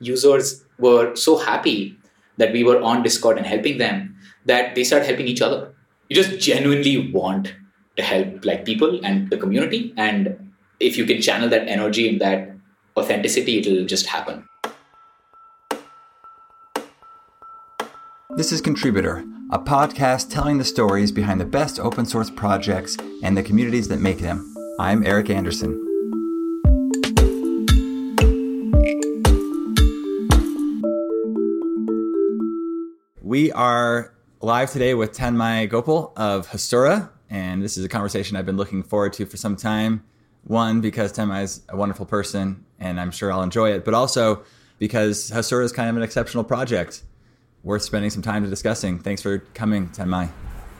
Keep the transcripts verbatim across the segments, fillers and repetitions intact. users were so happy that we were on Discord and helping them that they started helping each other. You just genuinely want to help like people and the community. And if you can channel that energy and that authenticity, it'll just happen. This is Contributor, a podcast telling the stories behind the best open source projects and the communities that make them. I'm Eric Anderson. We are live today with Tanmai Gopal of Hasura, and this is a conversation I've been looking forward to for some time. One, because Tanmai is a wonderful person, and I'm sure I'll enjoy it, but also because Hasura is kind of an exceptional project worth spending some time to discussing. Thanks for coming, Tanmai.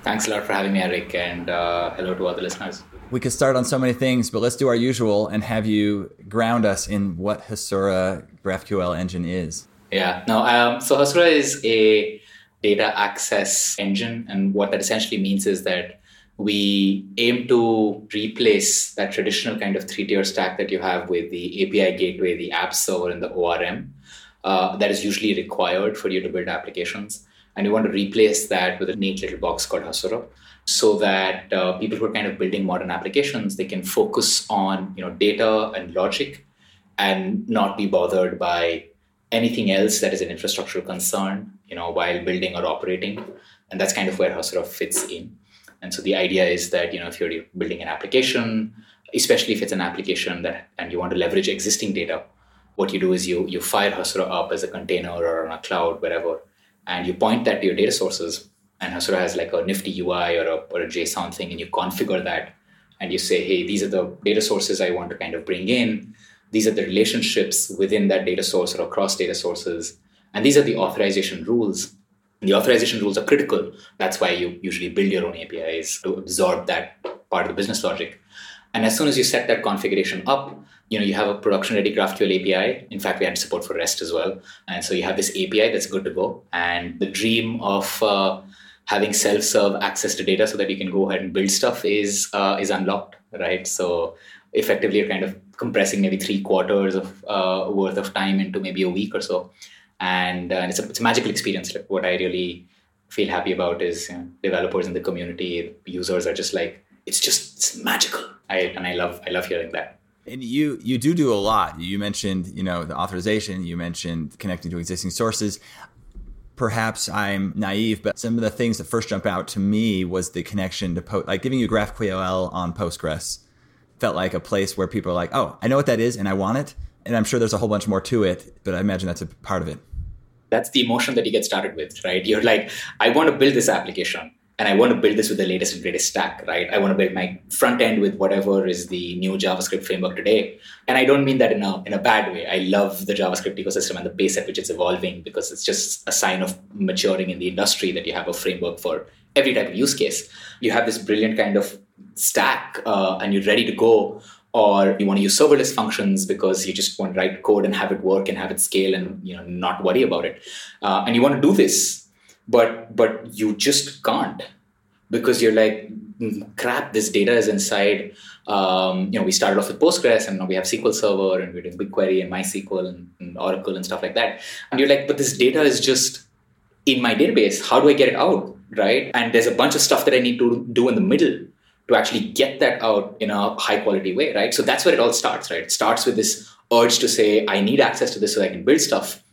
Thanks a lot for having me, Eric, and uh, hello to all the listeners. We could start on so many things, but let's do our usual and have you ground us in what Hasura GraphQL engine is. Yeah, no, um, so Hasura is a data access engine. And what that essentially means is that we aim to replace that traditional kind of three-tier stack that you have with the A P I gateway, the app server, and the O R M uh, that is usually required for you to build applications. And we want to replace that with a neat little box called Hasura so that uh, people who are kind of building modern applications, they can focus on you know data and logic and not be bothered by anything else that is an infrastructural concern, you know, while building or operating. And that's kind of where Hasura fits in. And so the idea is that, you know, if you're building an application, especially if it's an application that and you want to leverage existing data, what you do is you you fire Hasura up as a container or on a cloud, wherever, and you point that to your data sources. And Hasura has like a nifty U I or a, or a JSON thing, and you configure that. And you say, hey, these are the data sources I want to kind of bring in. These are the relationships within that data source or across data sources. And these are the authorization rules. And the authorization rules are critical. That's why you usually build your own A P Is to absorb that part of the business logic. And as soon as you set that configuration up, you know, you have a production-ready GraphQL A P I. In fact, we had support for REST as well. And so you have this A P I that's good to go. And the dream of uh, having self-serve access to data so that you can go ahead and build stuff is uh, is unlocked, right? So effectively, you're kind of compressing maybe three quarters of uh, worth of time into maybe a week or so. And, uh, and it's, a, it's a magical experience. Like, what I really feel happy about is you know, developers in the community, users are just like, it's just it's magical. I, and I love I love hearing that. And you you do do a lot. You mentioned you know the authorization. You mentioned connecting to existing sources. Perhaps I'm naive, but some of the things that first jump out to me was the connection to po- like giving you GraphQL on Postgres. Felt like a place where people are like, oh, I know what that is and I want it. And I'm sure there's a whole bunch more to it, but I imagine that's a part of it. That's the emotion that you get started with, right? You're like, I want to build this application and I want to build this with the latest and greatest stack, right? I want to build my front end with whatever is the new JavaScript framework today. And I don't mean that in a in a bad way. I love the JavaScript ecosystem and the pace at which it's evolving because it's just a sign of maturing in the industry that you have a framework for every type of use case. You have this brilliant kind of stack uh, and you're ready to go, or you want to use serverless functions because you just want to write code and have it work and have it scale and you know not worry about it. Uh, and you want to do this, but but you just can't because you're like, crap, this data is inside. Um, you know, we started off with Postgres and now we have S Q L Server and we're doing BigQuery and MySQL and, and Oracle and stuff like that. And you're like, but this data is just in my database. How do I get it out, right? And there's a bunch of stuff that I need to do in the middle to actually get that out in a high quality way, right? So that's where it all starts, right? It starts with this urge to say, I need access to this so I can build stuff.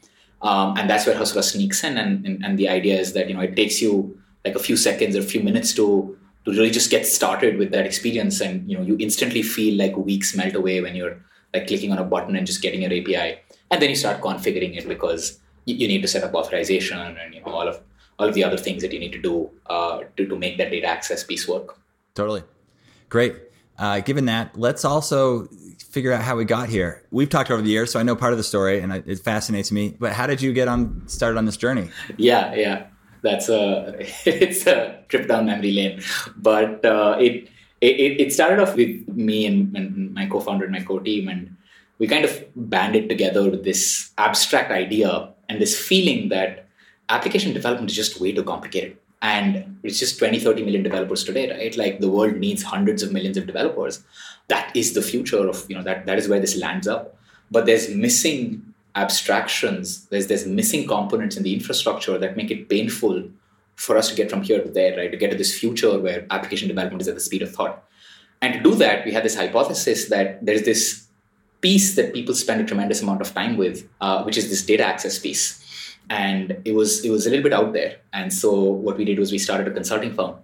Um, and that's where Hasura sneaks in. And, and, and the idea is that, you know, it takes you like a few seconds or a few minutes to, to really just get started with that experience. And, you know, you instantly feel like weeks melt away when you're like clicking on a button and just getting your A P I. And then you start configuring it because you, you need to set up authorization and, you know, all of all of the other things that you need to do uh, to, to make that data access piece work. Totally. Great. Uh, given that, let's also figure out how we got here. We've talked over the years, so I know part of the story and I, it fascinates me, but how did you get on started on this journey? Yeah, yeah. That's a, it's a trip down memory lane, but uh, it, it, it started off with me and, and my co-founder and my co-team, and we kind of banded together with this abstract idea and this feeling that application development is just way too complicated. And it's just twenty, thirty million developers today, right? Like the world needs hundreds of millions of developers. That is the future of, you know, that that is where this lands up. But there's missing abstractions, there's there's missing components in the infrastructure that make it painful for us to get from here to there, right? To get to this future where application development is at the speed of thought. And to do that, we had this hypothesis that there's this piece that people spend a tremendous amount of time with, uh, which is this data access piece. And it was it was a little bit out there. And so what we did was we started a consulting firm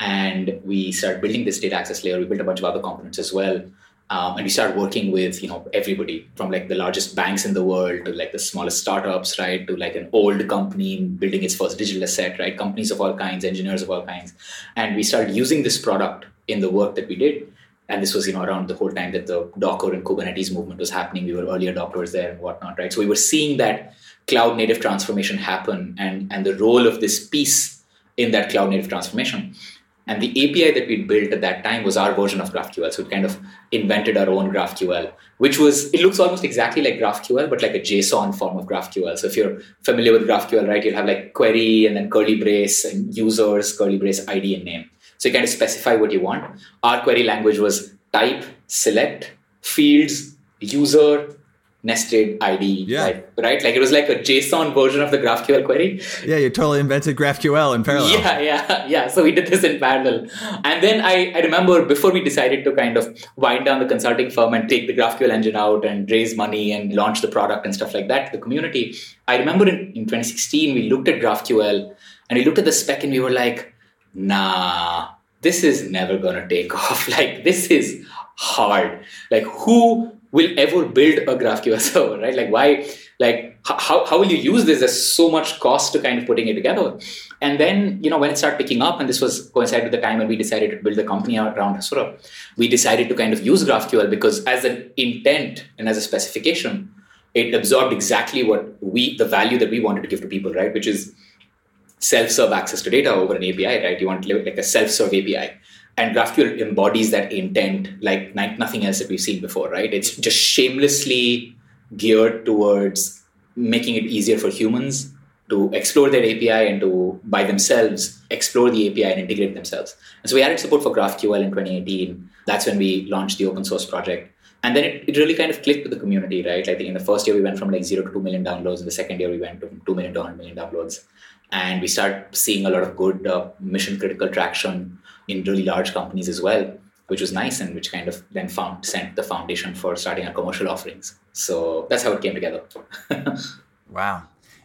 and we started building this data access layer. We built a bunch of other components as well. Um, and we started working with, you know, everybody from like the largest banks in the world to like the smallest startups, right, to like an old company building its first digital asset, right, companies of all kinds, engineers of all kinds. And we started using this product in the work that we did. And this was, you know, around the whole time that the Docker and Kubernetes movement was happening. We were early adopters there and whatnot, right? So we were seeing that cloud native transformation happen and, and the role of this piece in that cloud native transformation. And the A P I that we built at that time was our version of GraphQL. So we kind of invented our own GraphQL, which was, it looks almost exactly like GraphQL, but like a JSON form of GraphQL. So if you're familiar with GraphQL, right, you'll have like query and then curly brace and users, curly brace, I D and name. So you kind of specify what you want. Our query language was type, select, fields, user, nested I D, yeah. Right? Right? Like it was like a JSON version of the GraphQL query. Yeah, you totally invented GraphQL in parallel. Yeah, yeah, yeah. So we did this in parallel. And then I, I remember before we decided to kind of wind down the consulting firm and take the GraphQL engine out and raise money and launch the product and stuff like that to the community, I remember in, in twenty sixteen, we looked at GraphQL and we looked at the spec and we were like, nah, this is never going to take off. Like this is hard. Like who will ever build a GraphQL server, right? Like why, like how, how will you use this? There's so much cost to kind of putting it together. And then, you know, when it started picking up, and this was coincided with the time when we decided to build the company around Hasura, we decided to kind of use GraphQL because as an intent and as a specification, it absorbed exactly what we, the value that we wanted to give to people, right? Which is self-serve access to data over an A P I, right? You want to live like a self-serve A P I. And GraphQL embodies that intent like nothing else that we've seen before, right? It's just shamelessly geared towards making it easier for humans to explore their A P I and to, by themselves, explore the A P I and integrate themselves. And so we added support for GraphQL in twenty eighteen. That's when we launched the open source project. And then it, it really kind of clicked with the community, right? I think in the first year, we went from like zero to two million downloads. In the second year, we went from two million to one hundred million downloads. And we start seeing a lot of good uh, mission critical traction in really large companies as well, which was nice and which kind of then found, sent the foundation for starting our commercial offerings. So that's how it came together. Wow.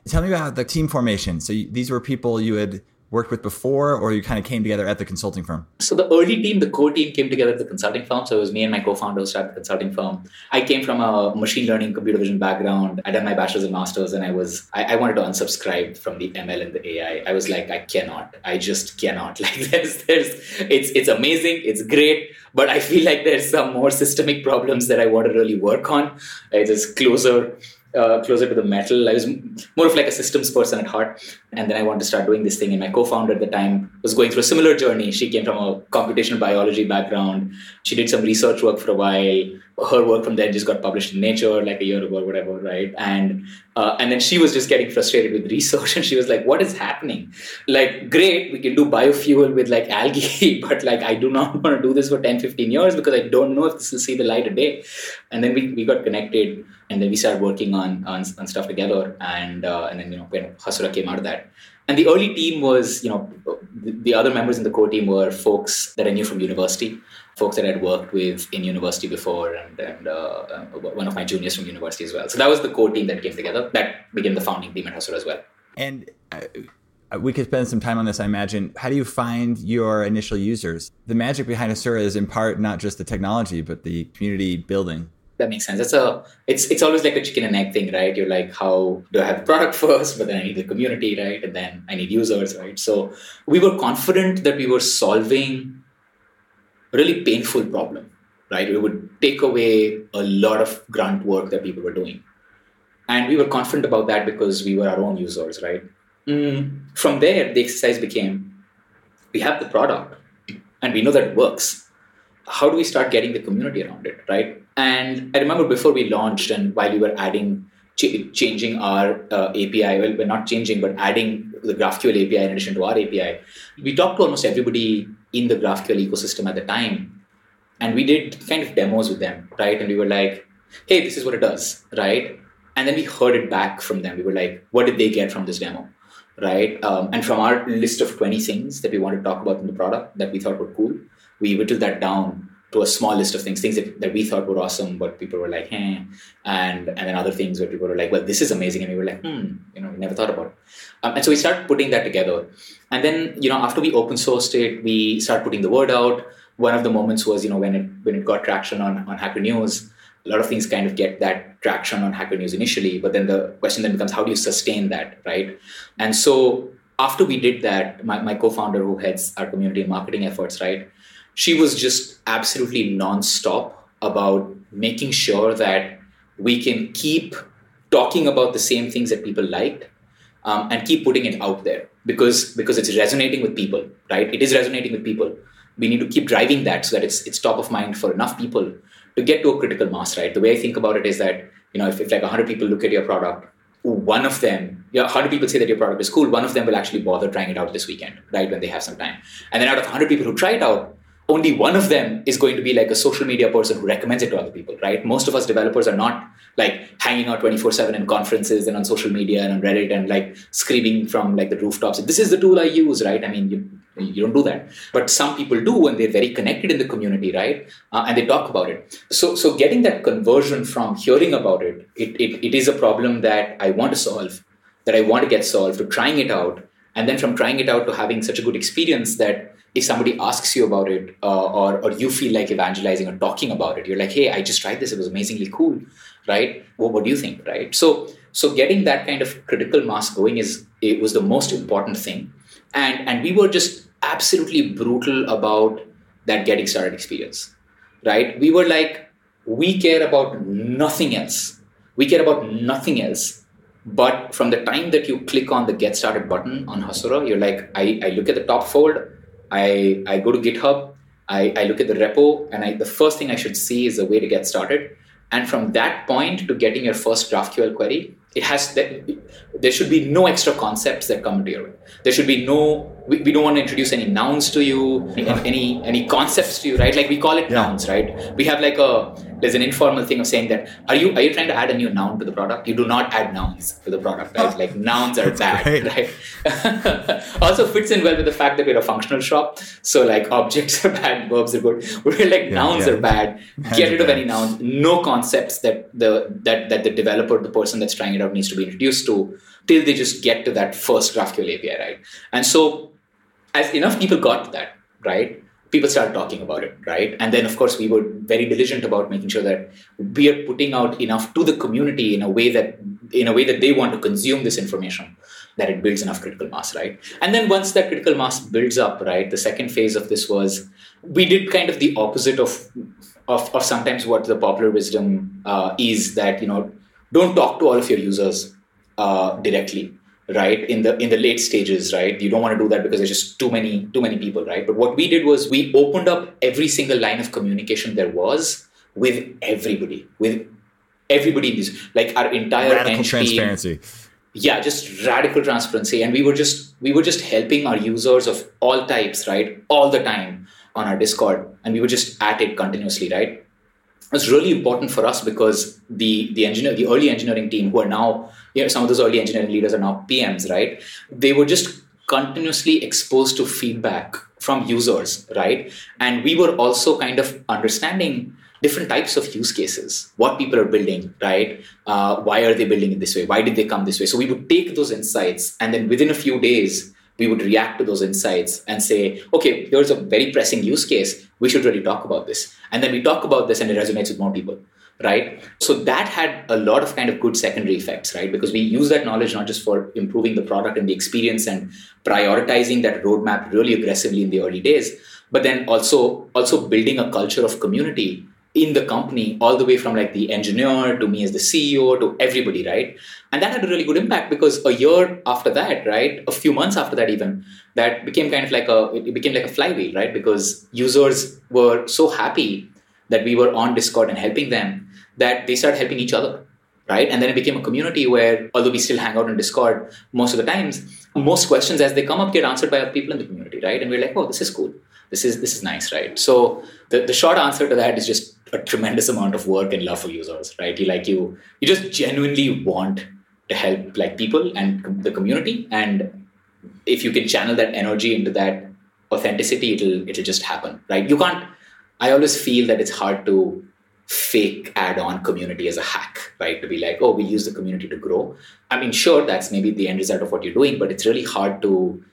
Tell me about the team formation. So you, these were people you had worked with before, or you kind of came together at the consulting firm? So the early team, the core team came together at the consulting firm. So it was me and my co-founder who started the consulting firm. I came from a machine learning, computer vision background. I done my bachelor's and master's, and I was, I, I wanted to unsubscribe from the M L and the A I. I was like, I cannot, I just cannot. Like there's, there's, it's, it's amazing. It's great. But I feel like there's some more systemic problems that I want to really work on. It's just closer. Uh, closer to the metal. I was more of like a systems person at heart. And then I wanted to start doing this thing. And my co-founder at the time was going through a similar journey. She came from a computational biology background. She did some research work for a while. Her work from there just got published in Nature like a year ago or whatever, right? And uh, and then she was just getting frustrated with research. And she was like, what is happening? Like, great, we can do biofuel with like algae, but like I do not want to do this for ten, fifteen years because I don't know if this will see the light of day. And then we, we got connected. And then we started working on, on, on stuff together. And uh, and then, you know, when Hasura came out of that. And the early team was, you know, the, the other members in the core team were folks that I knew from university, folks that I'd worked with in university before, and, and uh, one of my juniors from university as well. So that was the core team that came together. That became the founding team at Hasura as well. And uh, we could spend some time on this, I imagine. How do you find your initial users? The magic behind Hasura is in part not just the technology, but the community building. That makes sense. That's a, it's it's always like a chicken and egg thing, right? You're like, how do I have the product first? But then I need the community, right? And then I need users, right? So we were confident that we were solving a really painful problem, right? We would take away a lot of grunt work that people were doing. And we were confident about that because we were our own users, right? Mm. From there, the exercise became, we have the product and we know that it works. How do we start getting the community around it, right? And I remember before we launched and while we were adding, ch- changing our uh, A P I, well, we're not changing, but adding the GraphQL A P I in addition to our A P I, we talked to almost everybody in the GraphQL ecosystem at the time. And we did kind of demos with them, right? And we were like, hey, this is what it does, right? And then we heard it back from them. We were like, what did they get from this demo, right? Um, and from our list of twenty things that we want to talk about in the product that we thought were cool, we whittled that down to a small list of things, things that, that we thought were awesome, but people were like, eh. And and then other things where people were like, well, this is amazing. And we were like, hmm, you know, we never thought about it. Um, and so we started putting that together. And then, you know, after we open sourced it, we started putting the word out. One of the moments was, you know, when it when it got traction on, on Hacker News, a lot of things kind of get that traction on Hacker News initially, but then the question then becomes, how do you sustain that, right? And so after we did that, my, my co-founder who heads our community and marketing efforts, right, she was just absolutely nonstop about making sure that we can keep talking about the same things that people liked um, and keep putting it out there because, because it's resonating with people, right? It is resonating with people. We need to keep driving that so that it's it's top of mind for enough people to get to a critical mass, right? The way I think about it is that, you know, if, if like one hundred people look at your product, one of them, you know, one hundred people say that your product is cool, one of them will actually bother trying it out this weekend, right, when they have some time. And then out of one hundred people who try it out, only one of them is going to be like a social media person who recommends it to other people, right? Most of us developers are not like hanging out twenty-four seven in conferences and on social media and on Reddit and like screaming from like the rooftops, this is the tool I use, right? I mean, you, you don't do that. But some people do and they're very connected in the community, right? Uh, and they talk about it. So so getting that conversion from hearing about it, it, it, it is a problem that I want to solve, that I want to get solved, to trying it out. And then from trying it out to having such a good experience that if somebody asks you about it uh, or or you feel like evangelizing or talking about it, you're like, hey, I just tried this. It was amazingly cool, right? Well, what do you think, right? So so getting that kind of critical mass going is it was the most important thing. And, and we were just absolutely brutal about that getting started experience, right? We were like, we care about nothing else. We care about nothing else. But from the time that you click on the Get Started button on Hasura, you're like, I, I look at the top fold, I, I go to GitHub, I, I look at the repo, and I, the first thing I should see is a way to get started. And from that point to getting your first GraphQL query, it has that, there should be no extra concepts that come into your way. There should be no, we, we don't want to introduce any nouns to you, yeah. any any concepts to you, right? Like we call it yeah. nouns, right? We have like a, there's an informal thing of saying that, are you are you trying to add a new noun to the product? You do not add nouns to the product, right? Like nouns are bad, great. Right? Also fits in well with the fact that we're a functional shop. So like objects are bad, verbs are good. We're like yeah, nouns yeah. are bad. Get rid of any nouns. No concepts that the that that the developer, the person that's trying it out needs to be introduced to till they just get to that first GraphQL A P I, right? And so as enough people got to that, right, people started talking about it, right? And then, of course, we were very diligent about making sure that we are putting out enough to the community in a way that in a way that they want to consume this information, that it builds enough critical mass, right? And then once that critical mass builds up, right, the second phase of this was we did kind of the opposite of, of, of sometimes what the popular wisdom uh, is that, you know, don't talk to all of your users uh, directly, right? In the in the late stages, right? You don't want to do that because there's just too many too many people, right? But what we did was we opened up every single line of communication there was with everybody, with everybody in these, like our entire radical transparency. Yeah, just radical transparency, and we were just we were just helping our users of all types, right, all the time on our Discord, and we were just at it continuously, right? It's really important for us because the the engineer, the early engineering team who are now, you know, some of those early engineering leaders are now P Ms, right? They were just continuously exposed to feedback from users, right? And we were also kind of understanding different types of use cases, what people are building, right? Uh, why are they building it this way? Why did they come this way? So we would take those insights and then within a few days, we would react to those insights and say, okay, here's a very pressing use case. We should really talk about this. And then we talk about this and it resonates with more people, right? So that had a lot of kind of good secondary effects, right? Because we use that knowledge not just for improving the product and the experience and prioritizing that roadmap really aggressively in the early days, but then also, also building a culture of community in the company, all the way from like the engineer to me as the C E O to everybody, right? And that had a really good impact because a year after that, right, a few months after that even, that became kind of like a, it became like a flywheel, right? Because users were so happy that we were on Discord and helping them that they started helping each other, right? And then it became a community where, although we still hang out on Discord most of the times, most questions as they come up get answered by other people in the community, right? And we're like, oh, this is cool. This is this is nice, right? So the, the short answer to that is just a tremendous amount of work and love for users, right? You like you, you just genuinely want to help like people and the community. And if you can channel that energy into that authenticity, it'll it'll just happen, right? You can't. I always feel that it's hard to fake add-on community as a hack, right? To be like, oh, we use the community to grow. I mean, sure, that's maybe the end result of what you're doing, but it's really hard to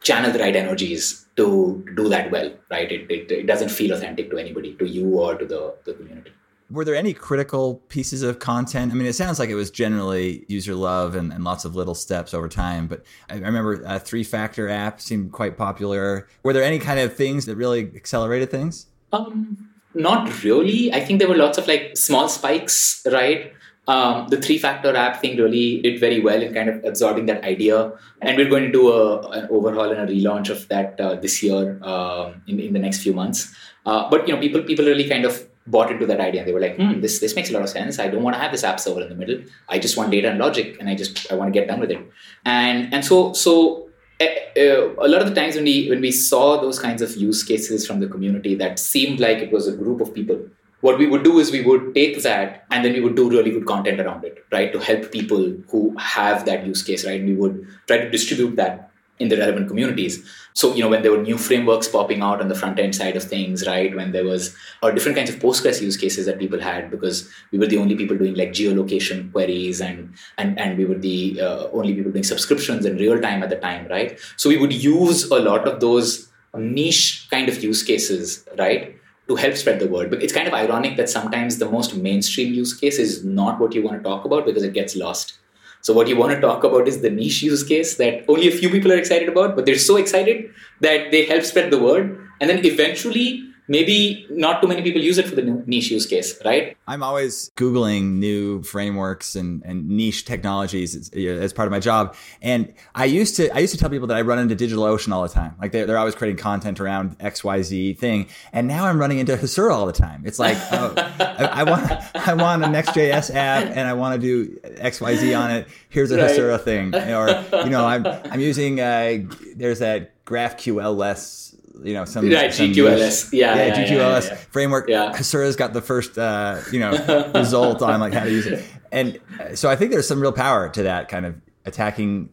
channel the right energies to do that well, right? It, it, it doesn't feel authentic to anybody, to you or to the, the community. Were there any critical pieces of content? I mean, it sounds like it was generally user love and, and lots of little steps over time. But I remember a Three Factor App seemed quite popular. Were there any kind of things that really accelerated things? Um, not really. I think there were lots of like small spikes, right? Um, the Three Factor App thing really did very well in kind of absorbing that idea. And we're going to do a, an overhaul and a relaunch of that uh, this year uh, in, in the next few months. Uh, but, you know, people people really kind of bought into that idea. They were like, hmm, this, this makes a lot of sense. I don't want to have this app server in the middle. I just want data and logic, and I just I want to get done with it. And and so so uh, uh, a lot of the times when we when we saw those kinds of use cases from the community that seemed like it was a group of people, what we would do is we would take that and then we would do really good content around it, right? To help people who have that use case, right? And we would try to distribute that in the relevant communities. So, you know, when there were new frameworks popping out on the front end side of things, right? When there was or different kinds of Postgres use cases that people had, because we were the only people doing like geolocation queries and and and we were the uh, only people doing subscriptions in real time at the time, right? So we would use a lot of those niche kind of use cases, right? To help spread the word. But it's kind of ironic that sometimes the most mainstream use case is not what you want to talk about because it gets lost. So what you want to talk about is the niche use case that only a few people are excited about, but they're so excited that they help spread the word. And then eventually, maybe not too many people use it for the niche use case, right? I'm always Googling new frameworks and, and niche technologies as, as part of my job. And I used to I used to tell people that I run into DigitalOcean all the time. Like they're, they're always creating content around X Y Z thing. And now I'm running into Hasura all the time. It's like, oh, I, I want I want a Next.js app and I want to do X Y Z on it. Here's a right. Hasura thing. Or, you know, I'm, I'm using, uh, there's that GraphQL-less you know, some, right, some G Q L S, yeah, yeah, yeah, G Q L S yeah, yeah. framework. Yeah. Hasura's got the first, uh, you know, result on like how to use it. And so I think there's some real power to that kind of attacking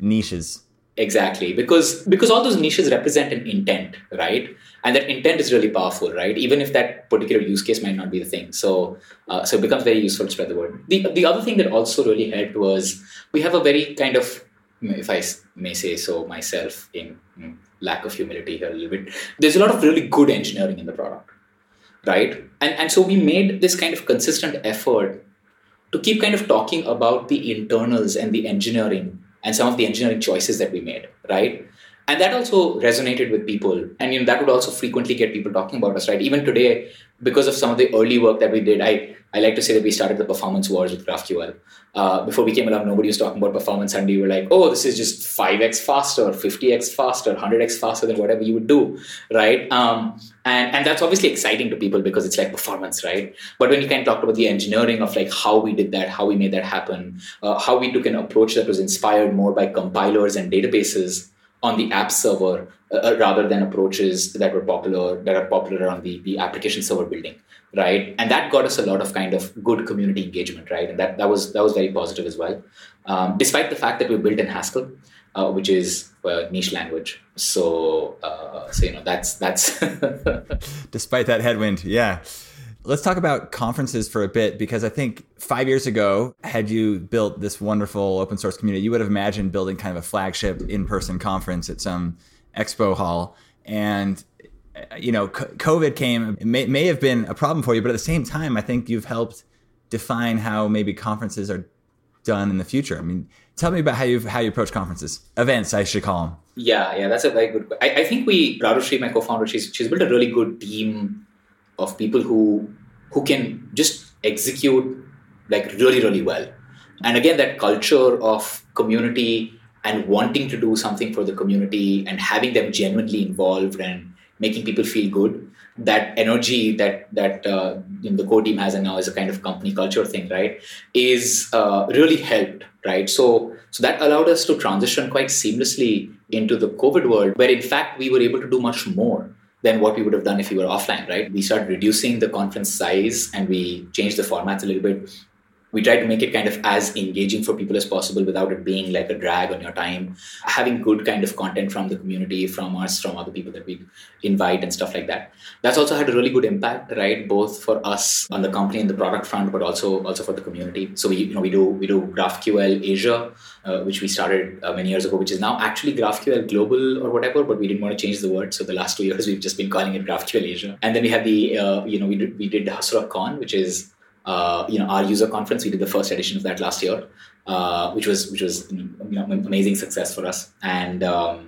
niches. Exactly. Because, because all those niches represent an intent, right? And that intent is really powerful, right? Even if that particular use case might not be the thing. So, uh, so it becomes very useful to spread the word. The, the other thing that also really helped was we have a very kind of, if I may say so myself in, in lack of humility here a little bit, there's a lot of really good engineering in the product, right? And and so we made this kind of consistent effort to keep kind of talking about the internals and the engineering and some of the engineering choices that we made, right? And that also resonated with people. And you know, that would also frequently get people talking about us, right? Even today, because of some of the early work that we did, I, I like to say that we started the performance wars with GraphQL. Uh, before we came along, nobody was talking about performance. Suddenly we were like, oh, this is just five x faster, fifty x faster, one hundred x faster than whatever you would do, right? Um, and, and that's obviously exciting to people because it's like performance, right? But when you kind of talked about the engineering of like how we did that, how we made that happen, uh, how we took an approach that was inspired more by compilers and databases on the app server uh, rather than approaches that were popular, that are popular on the, the application server building, right? And that got us a lot of kind of good community engagement, right? And that, that was that was very positive as well, um, despite the fact that we built in Haskell, uh, which is a niche language. So, uh, so you know, that's... that's despite that headwind, yeah. Let's talk about conferences for a bit, because I think five years ago, had you built this wonderful open source community, you would have imagined building kind of a flagship in-person conference at some expo hall. And, you know, COVID came, it may, may have been a problem for you, but at the same time, I think you've helped define how maybe conferences are done in the future. I mean, tell me about how you how you approach conferences, events, I should call them. Yeah, yeah, that's a very good question. I think we, Rajoshi, my co-founder, she's, she's built a really good team of people who who can just execute like really, really well. And again, that culture of community and wanting to do something for the community and having them genuinely involved and making people feel good, that energy that that uh, you know, the core team has and now is a kind of company culture thing, right, is uh, really helped, right? So, so that allowed us to transition quite seamlessly into the COVID world, where in fact, we were able to do much more than what we would have done if we were offline, right? We started reducing the conference size and we changed the formats a little bit. We tried to make it kind of as engaging for people as possible without it being like a drag on your time. Having good kind of content from the community, from us, from other people that we invite and stuff like that. That's also had a really good impact, right? Both for us on the company and the product front, but also also for the community. So we you know we do we do GraphQL Asia, uh, which we started uh, many years ago, which is now actually GraphQL Global or whatever, but we didn't want to change the word. So the last two years we've just been calling it GraphQL Asia. And then we have the uh, you know we did we did Hasura Con, which is Uh, you know, our user conference. We did the first edition of that last year, uh, which was which was you know amazing success for us. And um,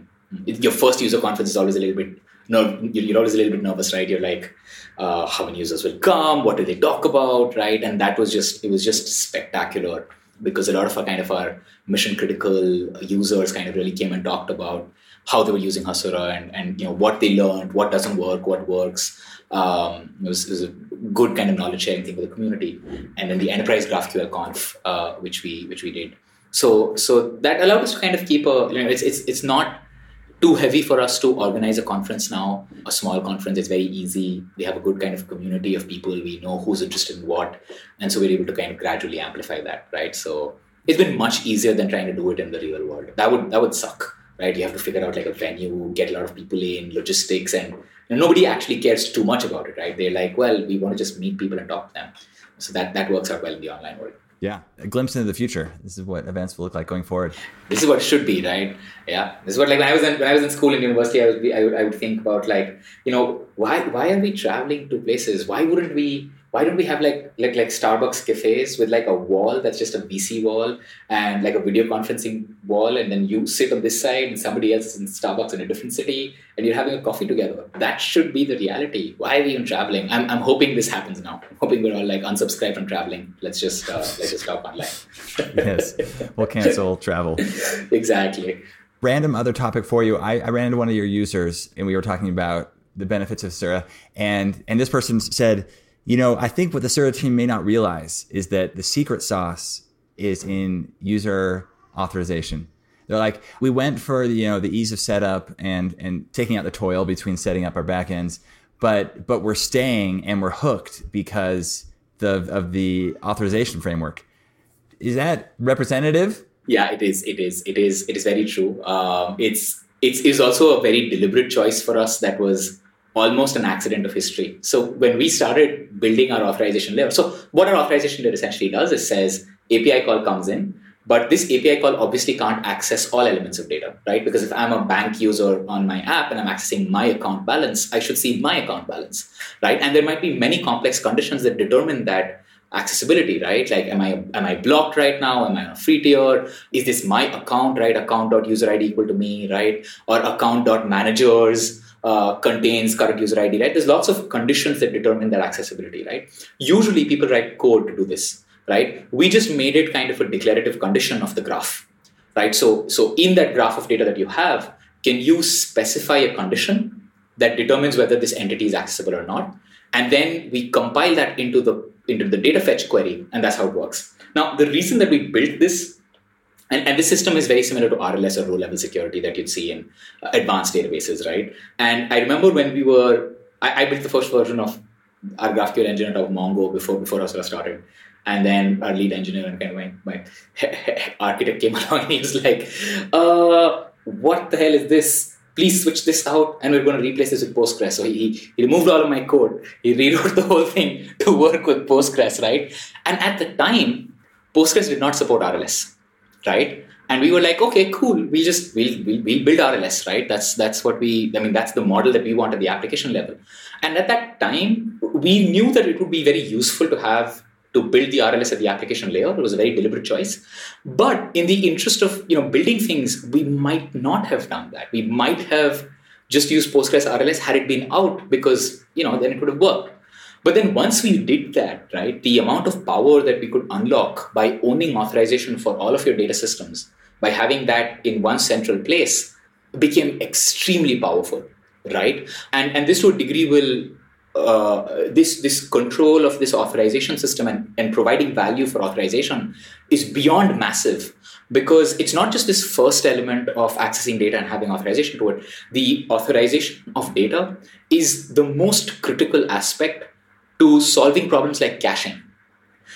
your first user conference is always a little bit no, you're always a little bit nervous, right? You're like, uh, how many users will come? What do they talk about, right? And that was just it was just spectacular because a lot of our kind of our mission critical users kind of really came and talked about how they were using Hasura and and you know what they learned, what doesn't work, what works. Um, it was, it was a good kind of knowledge sharing thing with the community, and then the Enterprise GraphQL Conf, uh, which we which we did. So so that allowed us to kind of keep a. You know, it's it's it's not too heavy for us to organize a conference now. A small conference, it's very easy. We have a good kind of community of people. We know who's interested in what, and so we're able to kind of gradually amplify that, right? So it's been much easier than trying to do it in the real world. That would that would suck. Right, you have to figure out like a venue, get a lot of people in, logistics, and you know, nobody actually cares too much about it, right? They're like, well, we want to just meet people and talk to them. So that, that works out well in the online world. Yeah, a glimpse into the future. This is what events will look like going forward. This is what it should be, right? Yeah, this is what like when I was in when I was in school and university, I would be, I would I would think about like you know why why are we traveling to places? Why wouldn't we? Why don't we have like like like Starbucks cafes with like a wall that's just a V C wall and like a video conferencing wall, and then you sit on this side and somebody else is in Starbucks in a different city and you're having a coffee together. That should be the reality. Why are we even traveling? I'm I'm hoping this happens now. I'm hoping we're all like unsubscribed from traveling. Let's just uh, let's just stop online. Yes, we'll cancel travel. Exactly. Random other topic for you. I, I ran into one of your users and we were talking about the benefits of Asura, and and this person said, you know, I think what the Asura team may not realize is that the secret sauce is in user authorization. They're like, we went for, you know, the ease of setup and and taking out the toil between setting up our backends, but but we're staying and we're hooked because the, of the authorization framework. Is that representative? Yeah, it is. It is. It is. It is very true. Um, it's it's is also a very deliberate choice for us that was almost an accident of history. So when we started building our authorization layer, so what our authorization layer essentially does is says A P I call comes in, but this A P I call obviously can't access all elements of data, right? Because if I'm a bank user on my app and I'm accessing my account balance, I should see my account balance, right? And there might be many complex conditions that determine that accessibility, right? Like, am I am I blocked right now? Am I on a free tier? Is this my account, right? Account.userid equal to me, right? Or account.managers Uh, contains current user I D, right? There's lots of conditions that determine that accessibility, right? Usually people write code to do this, right? We just made it kind of a declarative condition of the graph, right? So, so in that graph of data that you have, can you specify a condition that determines whether this entity is accessible or not? And then we compile that into the, into the data fetch query, and that's how it works. Now, the reason that we built this And, and this system is very similar to R L S or row-level security that you'd see in uh, advanced databases, right? And I remember when we were, I, I built the first version of our GraphQL engine out of Mongo before before Asura started. And then our lead engineer and kind of my, my architect came along and he was like, uh, what the hell is this? Please switch this out and we're going to replace this with Postgres. So he, he removed all of my code. He rewrote the whole thing to work with Postgres, right? And at the time, Postgres did not support R L S. Right, and we were like, okay, cool. We just we'll, we'll we'll build R L S, right? That's that's what we. I mean, that's the model that we want at the application level. And at that time, we knew that it would be very useful to have to build the R L S at the application layer. It was a very deliberate choice. But in the interest of you know building things, we might not have done that. We might have just used Postgres R L S had it been out, because you know then it would have worked. But then once we did that, right, the amount of power that we could unlock by owning authorization for all of your data systems, by having that in one central place, became extremely powerful, right? And and this to a degree will uh, this this control of this authorization system and, and providing value for authorization is beyond massive, because it's not just this first element of accessing data and having authorization to it. The authorization of data is the most critical aspect to solving problems like caching.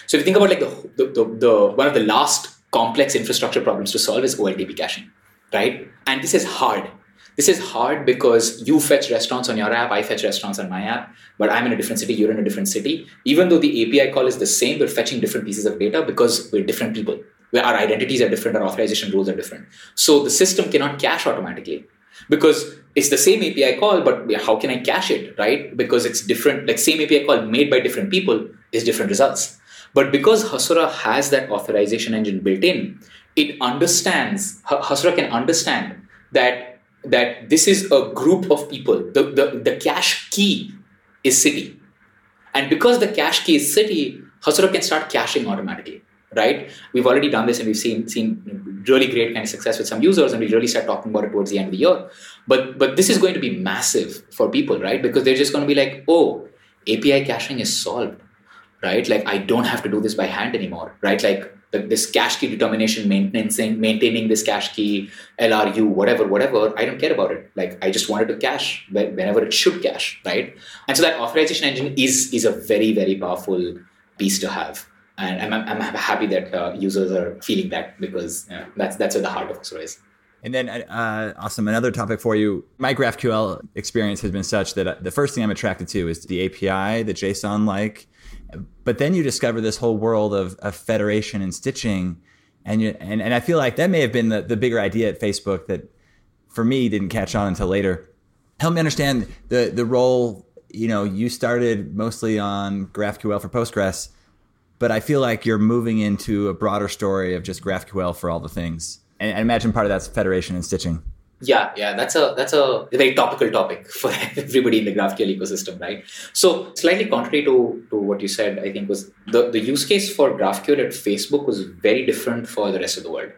So if you think about like the the, the, the one of the last complex infrastructure problems to solve is O L T P caching, right? And this is hard. This is hard because you fetch restaurants on your app, I fetch restaurants on my app, but I'm in a different city, you're in a different city. Even though the A P I call is the same, we're fetching different pieces of data because we're different people. Where our identities are different, our authorization rules are different. So the system cannot cache automatically because it's the same A P I call, but how can I cache it, right? Because it's different, like same A P I call made by different people is different results. But because Hasura has that authorization engine built in, it understands, Hasura can understand that, that this is a group of people. The, the, the cache key is city. And because the cache key is city, Hasura can start caching automatically, right? We've already done this and we've seen, seen really great kind of success with some users, and we really start talking about it towards the end of the year. But, but this is going to be massive for people, right? Because they're just going to be like, oh, A P I caching is solved. Right, like I don't have to do this by hand anymore. Right, like the, this cache key determination, maintaining, maintaining this cache key, L R U, whatever, whatever. I don't care about it. Like I just wanted to cache whenever it should cache. Right, and so that authorization engine is is a very very powerful piece to have, and I'm I'm, I'm happy that uh, users are feeling that, because yeah, that's that's where the heart of Hasura is. And then, uh, awesome, another topic for you. My GraphQL experience has been such that the first thing I'm attracted to is the A P I, the JSON like. But then you discover this whole world of, of federation and stitching. And, you, and and I feel like that may have been the, the bigger idea at Facebook that, for me, didn't catch on until later. Help me understand the, the role. You know, you started mostly on GraphQL for Postgres, but I feel like you're moving into a broader story of just GraphQL for all the things. And I imagine part of that's federation and stitching. Yeah, yeah, that's a that's a very topical topic for everybody in the GraphQL ecosystem, right? So slightly contrary to, to what you said, I think was the, the use case for GraphQL at Facebook was very different for the rest of the world,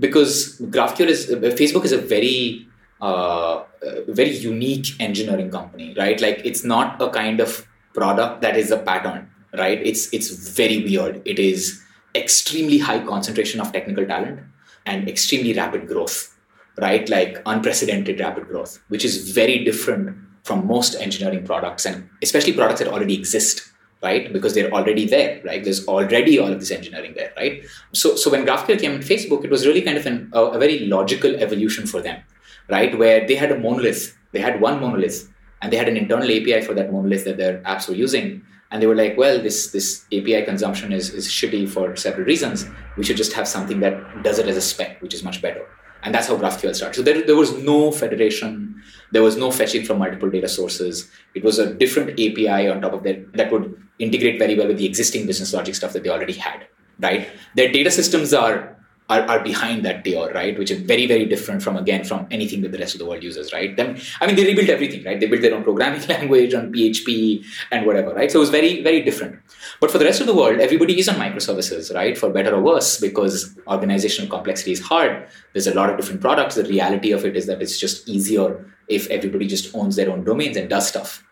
because GraphQL is Facebook is a very uh, very unique engineering company, right? Like it's not a kind of product that is a pattern, right? It's it's very weird. It is extremely high concentration of technical talent and extremely rapid growth. Right, like unprecedented rapid growth, which is very different from most engineering products, and especially products that already exist, right? Because they're already there, right? There's already all of this engineering there, right? So, so when GraphQL came in Facebook, it was really kind of an, a, a very logical evolution for them, right? Where they had a monolith, they had one monolith, and they had an internal A P I for that monolith that their apps were using. And they were like, well, this this A P I consumption is, is shitty for several reasons. We should just have something that does it as a spec, which is much better. And that's how GraphQL started. So there, there was no federation. There was no fetching from multiple data sources. It was a different A P I on top of that that would integrate very well with the existing business logic stuff that they already had, right? Their data systems are are, are behind that tier, right? Which is very, very different from, again, from anything that the rest of the world uses, right? Then, I mean, they rebuilt everything, right? They built their own programming language on P H P and whatever, right? So it was very, very different. But for the rest of the world, everybody is on microservices, right? For better or worse, because organizational complexity is hard. There's a lot of different products. The reality of it is that it's just easier if everybody just owns their own domains and does stuff.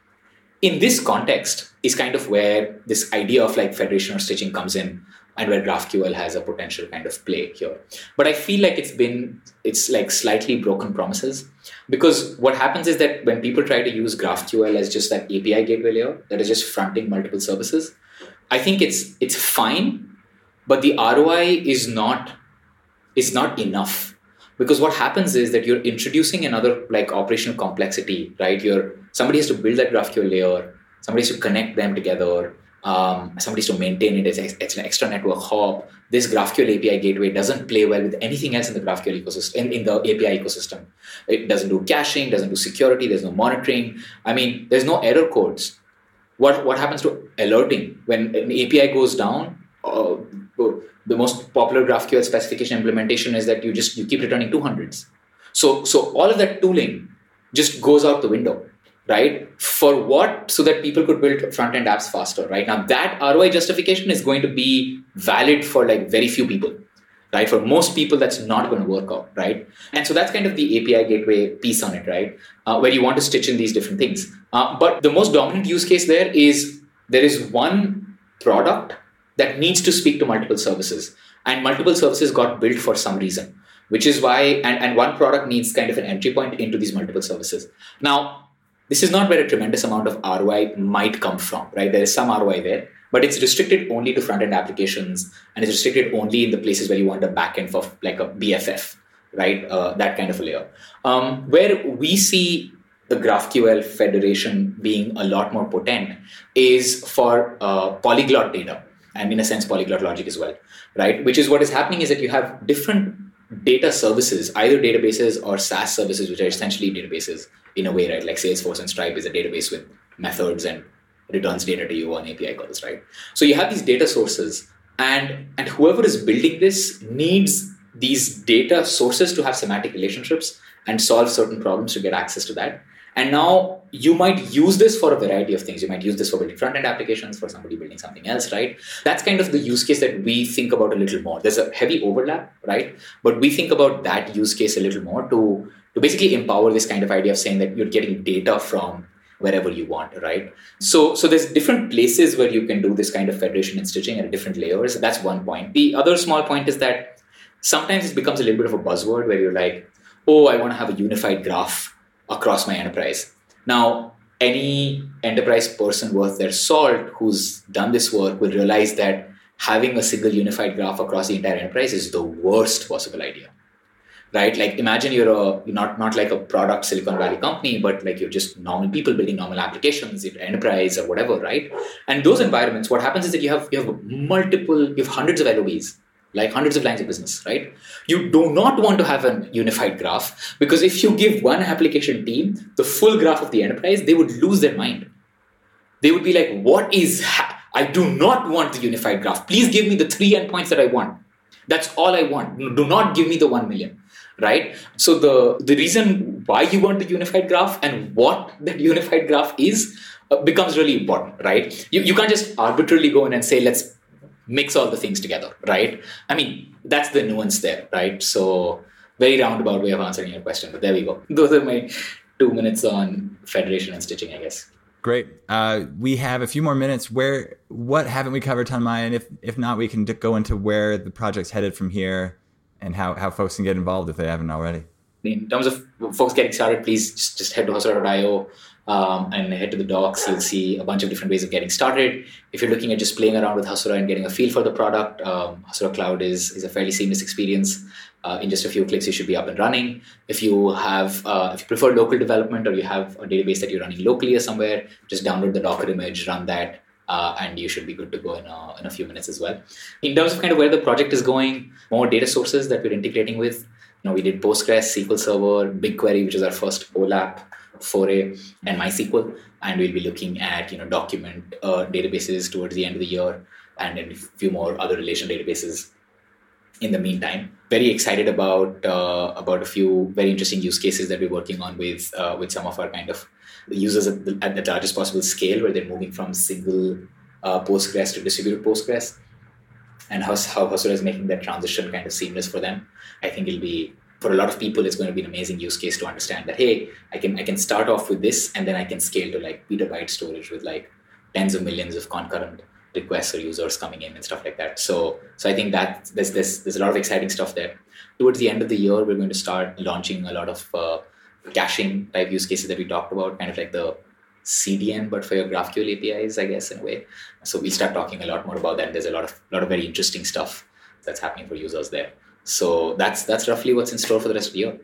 In this context is kind of where this idea of like federation or stitching comes in, and where GraphQL has a potential kind of play here. But I feel like it's been, it's like slightly broken promises, because what happens is that when people try to use GraphQL as just that A P I gateway layer that is just fronting multiple services, I think it's it's fine, but the R O I is not, is not enough. Because what happens is that you're introducing another like operational complexity, right? You're, somebody has to build that GraphQL layer, somebody has to connect them together, Um, somebody's to maintain it as it's an extra network hop. This GraphQL A P I gateway doesn't play well with anything else in the GraphQL ecosystem, in, in the A P I ecosystem. It doesn't do caching, doesn't do security, there's no monitoring. I mean, there's no error codes. What what happens to alerting? When an A P I goes down, uh, the most popular GraphQL specification implementation is that you just you keep returning two hundreds. So, so all of that tooling just goes out the window. Right? For what? So that people could build front-end apps faster, right? Now that R O I justification is going to be valid for like very few people. right? For most people, that's not going to work out, right? And so that's kind of the A P I gateway piece on it, right? Uh, where you want to stitch in these different things. Uh, but the most dominant use case there is there is one product that needs to speak to multiple services. And multiple services got built for some reason, which is why, and, and one product needs kind of an entry point into these multiple services. Now, this is not where a tremendous amount of R O I might come from, right? There is some R O I there, but it's restricted only to front-end applications, and it's restricted only in the places where you want a back-end for like a B F F, right? Uh, that kind of a layer. Um, where we see the GraphQL federation being a lot more potent is for uh, polyglot data, and in a sense, polyglot logic as well, right? Which is what is happening is that you have different data services, either databases or SaaS services, which are essentially databases in a way, right? Like Salesforce and Stripe is a database with methods and returns data to you on A P I calls, right? So you have these data sources, and, and whoever is building this needs these data sources to have semantic relationships and solve certain problems to get access to that. And now you might use this for a variety of things. You might use this for building front-end applications, for somebody building something else, right? That's kind of the use case that we think about a little more. There's a heavy overlap, right? But we think about that use case a little more to, to basically empower this kind of idea of saying that you're getting data from wherever you want, right? So, so there's different places where you can do this kind of federation and stitching at different layers. That's one point. The other small point is that sometimes it becomes a little bit of a buzzword where you're like, oh, I want to have a unified graph across my enterprise. Now, any enterprise person worth their salt who's done this work will realize that having a single unified graph across the entire enterprise is the worst possible idea, right? Like imagine you're a, you're not, not like a product Silicon Valley company, but like you're just normal people building normal applications, enterprise or whatever, right? And those environments, what happens is that you have, you have multiple, you have hundreds of L O Bs, like hundreds of lines of business, right? You do not want to have a unified graph because if you give one application team the full graph of the enterprise, they would lose their mind. They would be like, what is, ha- I do not want the unified graph. Please give me the three endpoints that I want. That's all I want. Do not give me the one million, right? So the, the reason why you want the unified graph and what that unified graph is uh, becomes really important, right? You, you can't just arbitrarily go in and say, let's mix all the things together, right? I mean, that's the nuance there, right? So very roundabout way of answering your question, but there we go. Those are my two minutes on federation and stitching, I guess. Great. Uh, we have a few more minutes. Where, what haven't we covered, Tanmai? And if, if not, we can d- go into where the project's headed from here and how, how folks can get involved if they haven't already. In terms of folks getting started, please just, just head to hasura dot io. Um, and head to the docs, you'll see a bunch of different ways of getting started. If you're looking at just playing around with Hasura and getting a feel for the product, um, Hasura Cloud is, is a fairly seamless experience. Uh, in just a few clicks, you should be up and running. If you have, uh, if you prefer local development or you have a database that you're running locally or somewhere, just download the Docker image, run that, uh, and you should be good to go in a, in a few minutes as well. In terms of kind of where the project is going, more data sources that we're integrating with. You know, we did Postgres, S Q L Server, BigQuery, which is our first O LAP foray, and MySQL, and we'll be looking at you know document uh, databases towards the end of the year, and then a few more other relational databases in the meantime. Very excited about uh, about a few very interesting use cases that we're working on with uh, with some of our kind of users at the, at the largest possible scale, where they're moving from single uh, Postgres to distributed Postgres, and how how Hasura is making that transition kind of seamless for them. I think it'll be. For a lot of people, it's going to be an amazing use case to understand that, hey, I can I can start off with this, and then I can scale to like petabyte storage with like tens of millions of concurrent requests or users coming in and stuff like that. So so I think that there's there's there's a lot of exciting stuff there. Towards the end of the year, we're going to start launching a lot of uh, caching type use cases that we talked about, kind of like the C D N, but for your GraphQL A P Is, I guess, in a way. So we'll start talking a lot more about that. There's a lot of lot of very interesting stuff that's happening for users there. So that's that's roughly what's in store for the rest of the year.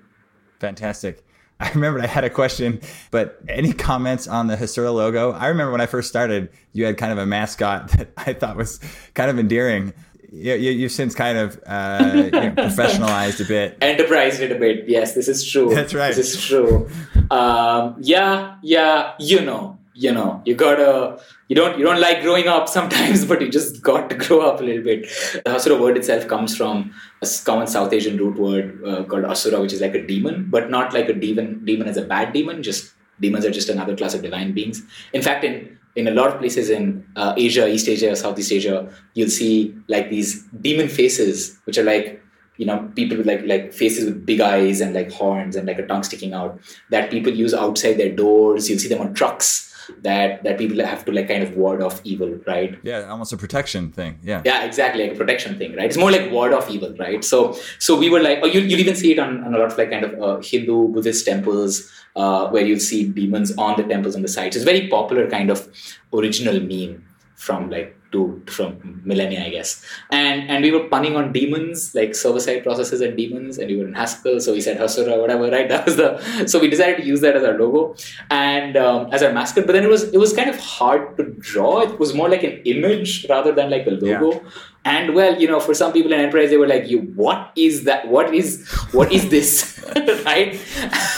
Fantastic. I remembered I had a question, but any comments on the Hasura logo? I remember when I first started, you had kind of a mascot that I thought was kind of endearing. You, you, you've since kind of uh, you know, professionalized a bit. Enterprised it a bit. Yes, this is true. That's right. This is true. Um, yeah, yeah, you know. You know, you gotta, you don't, you don't like growing up sometimes, but you just got to grow up a little bit. The Hasura word itself comes from a common South Asian root word uh, called Asura, which is like a demon, but not like a demon, demon as a bad demon. Just demons are just another class of divine beings. In fact, in, in a lot of places in uh, Asia, East Asia, Southeast Asia, you'll see like these demon faces, which are like, you know, people with like like faces with big eyes and like horns and like a tongue sticking out that people use outside their doors. You'll see them on trucks that that people have to like kind of ward off evil, right? Yeah, almost a protection thing. Yeah. Yeah, exactly, like a protection thing, right? It's more like ward off evil, right? So so we were like, or you you'll even see it on, on a lot of like kind of uh, Hindu Buddhist temples uh, where you'll see demons on the temples on the sides. It's a very popular kind of original meme from like to from millennia, I guess. And and we were punning on demons, like server-side processes and demons, and we were in Haskell, so we said Hasura, whatever, right? That was the so we decided to use that as our logo and um, as our mascot. But then it was it was kind of hard to draw. It was more like an image rather than like a logo. Yeah. And well, you know, for some people in enterprise, they were like, "You, what is that? What is, what is this?" Right?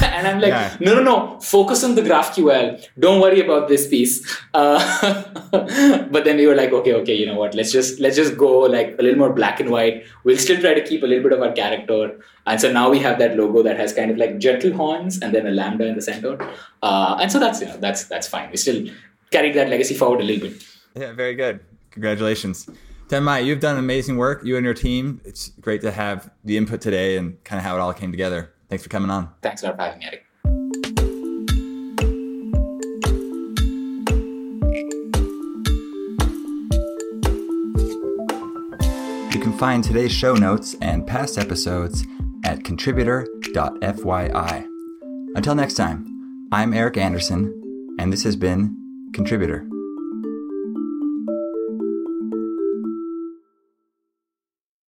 And I'm like, yeah. "No, no, no! Focus on the GraphQL. Don't worry about this piece." Uh, but then we were like, "Okay, okay, you know what? Let's just let's just go like a little more black and white. We'll still try to keep a little bit of our character." And so now we have that logo that has kind of like gentle horns and then a lambda in the center. Uh, and so that's you know that's that's fine. We still carried that legacy forward a little bit. Yeah, very good. Congratulations. Tanmai, you've done amazing work, you and your team. It's great to have the input today and kind of how it all came together. Thanks for coming on. Thanks for having me, Eric. You can find today's show notes and past episodes at contributor dot f y i. Until next time, I'm Eric Anderson, and this has been Contributor.